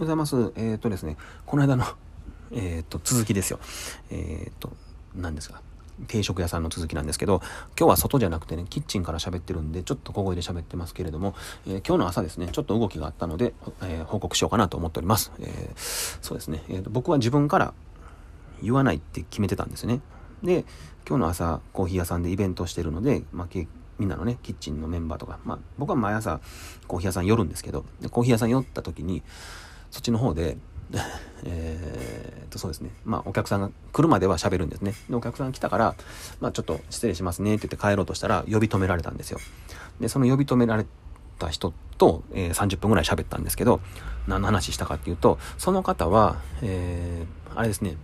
ございます。ですね、この間の続きですよ。何ですか、定食屋さんの続きなんですけど、今日は外じゃなくてね、キッチンから喋ってるんで、ちょっと小声で喋ってますけれども、今日の朝ですね、ちょっと動きがあったので、報告しようかなと思っております。そうですね、僕は自分から言わないって決めてたんですね。で、今日の朝、コーヒー屋さんでイベントしてるので、みんなのね、キッチンのメンバーとか、僕は毎朝、コーヒー屋さん寄るんですけど、でコーヒー屋さん寄った時に、そっちの方で、そうですね、お客さんが来るまでは喋るんですね。でお客さんが来たから、ちょっと失礼しますねって言って帰ろうとしたら呼び止められたんですよ。でその呼び止められた人と、30分ぐらい喋ったんですけど、何の話したかっていうと、その方は、あれですね、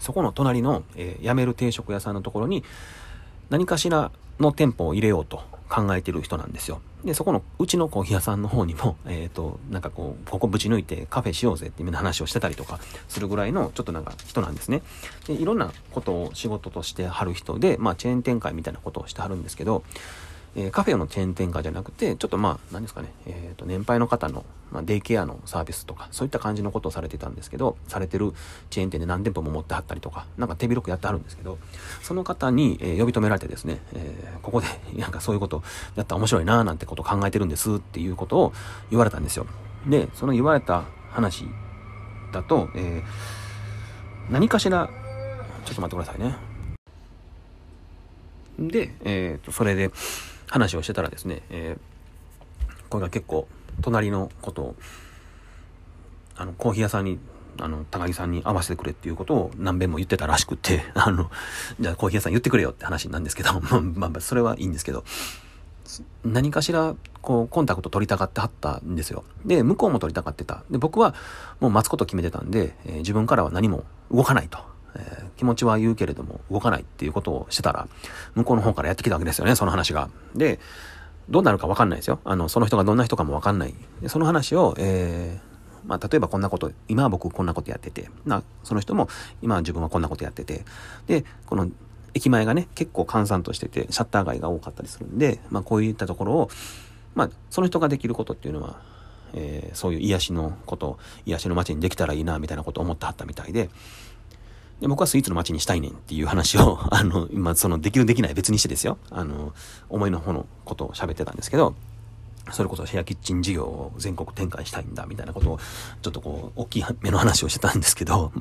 そこの隣の、辞める定食屋さんのところに何かしらの店舗を入れようと考えてる人なんですよ。でそこのうちのコーヒー屋さんの方にも、なんかこうここぶち抜いてカフェしようぜっていう話をしてたりとかするぐらいのちょっとなんか人なんですね。でいろんなことを仕事としてはる人で、チェーン展開みたいなことをしてはるんですけど、カフェのチェーン展開じゃなくて、ちょっと何ですかね、年配の方の、デイケアのサービスとか、そういった感じのことをされてたんですけど、されてるチェーン店で何店舗も持ってはったりとか、なんか手広くやってはるんですけど、その方に、呼び止められてですね、ここでなんかそういうことやったら面白いなーなんてことを考えてるんですっていうことを言われたんですよ。で、その言われた話だと、何かしら、ちょっと待ってくださいね。で、それで、話をしてたらですね、これが結構隣のことをコーヒー屋さんに高木さんに合わせてくれっていうことを何遍も言ってたらしくて、じゃあコーヒー屋さん言ってくれよって話なんですけど、それはいいんですけど、何かしらこうコンタクト取りたがってはったんですよ。で向こうも取りたがってた。で僕はもう待つこと決めてたんで、自分からは何も動かないと。気持ちは言うけれども動かないっていうことをしてたら、向こうの方からやってきたわけですよね、その話が。でどうなるか分かんないですよ。その人がどんな人かも分かんない。でその話を、例えばこんなこと、今は僕こんなことやってて、その人も今は自分はこんなことやってて、でこの駅前がね結構閑散としててシャッター街が多かったりするんで、こういったところを、その人ができることっていうのは、そういう癒しのこと、癒しの街にできたらいいなみたいなことを思ってはったみたいで。で僕はスイーツの街にしたいねんっていう話をそのできるできない別にしてですよ、思いの方のことを喋ってたんですけど、それこそシェアキッチン事業を全国展開したいんだみたいなことをちょっとこう大きい目の話をしてたんですけど、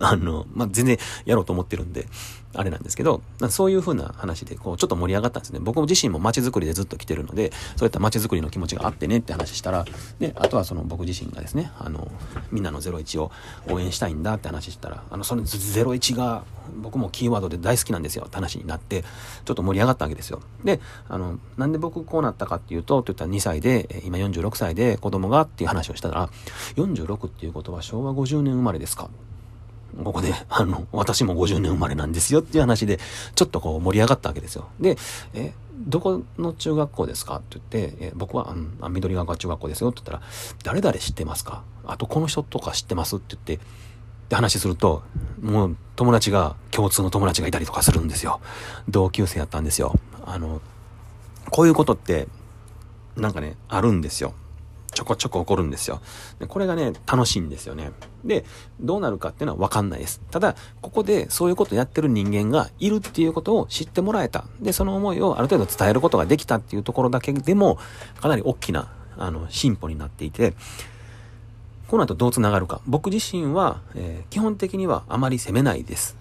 全然やろうと思ってるんであれなんですけど、そういう風な話でこうちょっと盛り上がったんですね。僕自身も街づくりでずっと来てるので、そういった街づくりの気持ちがあってねって話したら、であとはその僕自身がですね、みんなの01を応援したいんだって話したら、その01が僕もキーワードで大好きなんですよって話になって、ちょっと盛り上がったわけですよ。でなんで僕こうなったかっていうと、といったら2歳で今46歳で子供がっていう話をしたら、46っていうことは昭和50年生まれですか、ここで私も50年生まれなんですよっていう話でちょっとこう盛り上がったわけですよ。でどこの中学校ですかって言って、僕は緑川中学校ですよって言ったら、誰々知ってますか、あとこの人とか知ってますって言ってで話すると、もう友達が共通の友達がいたりとかするんですよ。同級生やったんですよ。こういうことってなんかねあるんですよ。ちょこちょこ起こるんですよ。でこれがね楽しいんですよね。でどうなるかっていうのは分かんないです。ただここでそういうことやってる人間がいるっていうことを知ってもらえた、でその思いをある程度伝えることができたっていうところだけでもかなり大きな進歩になっていて、この後どうつながるか、僕自身は、基本的にはあまり責めないです。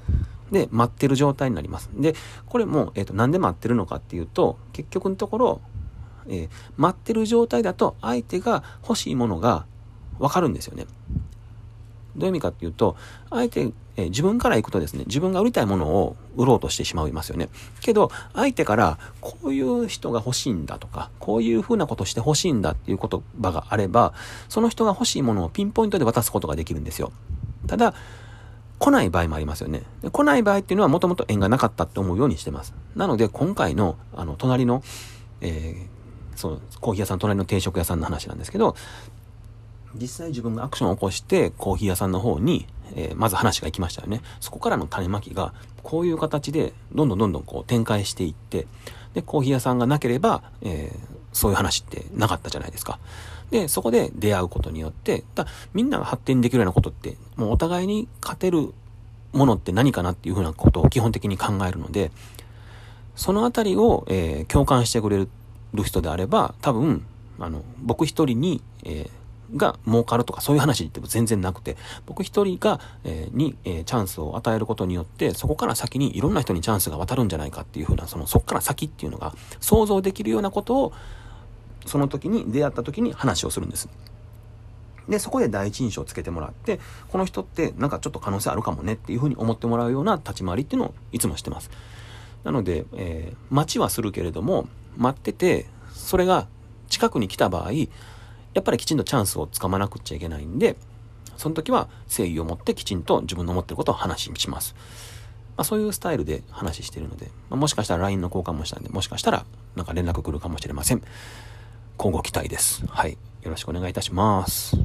で待ってる状態になります。でこれも、なんで待ってるのかっていうと、結局のところ待ってる状態だと相手が欲しいものが分かるんですよね。どういう意味かっていうと、自分から行くとですね、自分が売りたいものを売ろうとしてしまいますよね。けど相手からこういう人が欲しいんだとか、こういうふうなことして欲しいんだっていう言葉があれば、その人が欲しいものをピンポイントで渡すことができるんですよ。ただ来ない場合もありますよね。で来ない場合っていうのはもともと縁がなかったって思うようにしてます。なので今回の隣の、コーヒー屋さん、隣の定食屋さんの話なんですけど、実際自分がアクションを起こしてコーヒー屋さんの方に、まず話が行きましたよね。そこからの種まきがこういう形でどんどんこう展開していって、でコーヒー屋さんがなければ、そういう話ってなかったじゃないですか。で、そこで出会うことによって、みんなが発展できるようなことって、もうお互いに勝てるものって何かなっていうふうなことを基本的に考えるので、そのあたりを、共感してくれる人であれば、多分、僕一人に、が儲かるとかそういう話って全然なくて、僕一人が、チャンスを与えることによって、そこから先にいろんな人にチャンスが渡るんじゃないかっていうふうな、そこから先っていうのが想像できるようなことを、その時に出会った時に話をするんです。で、そこで第一印象をつけてもらって、この人ってなんかちょっと可能性あるかもねっていうふうに思ってもらうような立ち回りっていうのをいつもしてます。なので、待ちはするけれども、待ってて、それが近くに来た場合、やっぱりきちんとチャンスをつかまなくちゃいけないんで、その時は誠意を持ってきちんと自分の思ってることを話します。そういうスタイルで話しているので、もしかしたら LINE の交換もしたんで、もしかしたらなんか連絡来るかもしれません。今後期待です。はい。よろしくお願いいたします。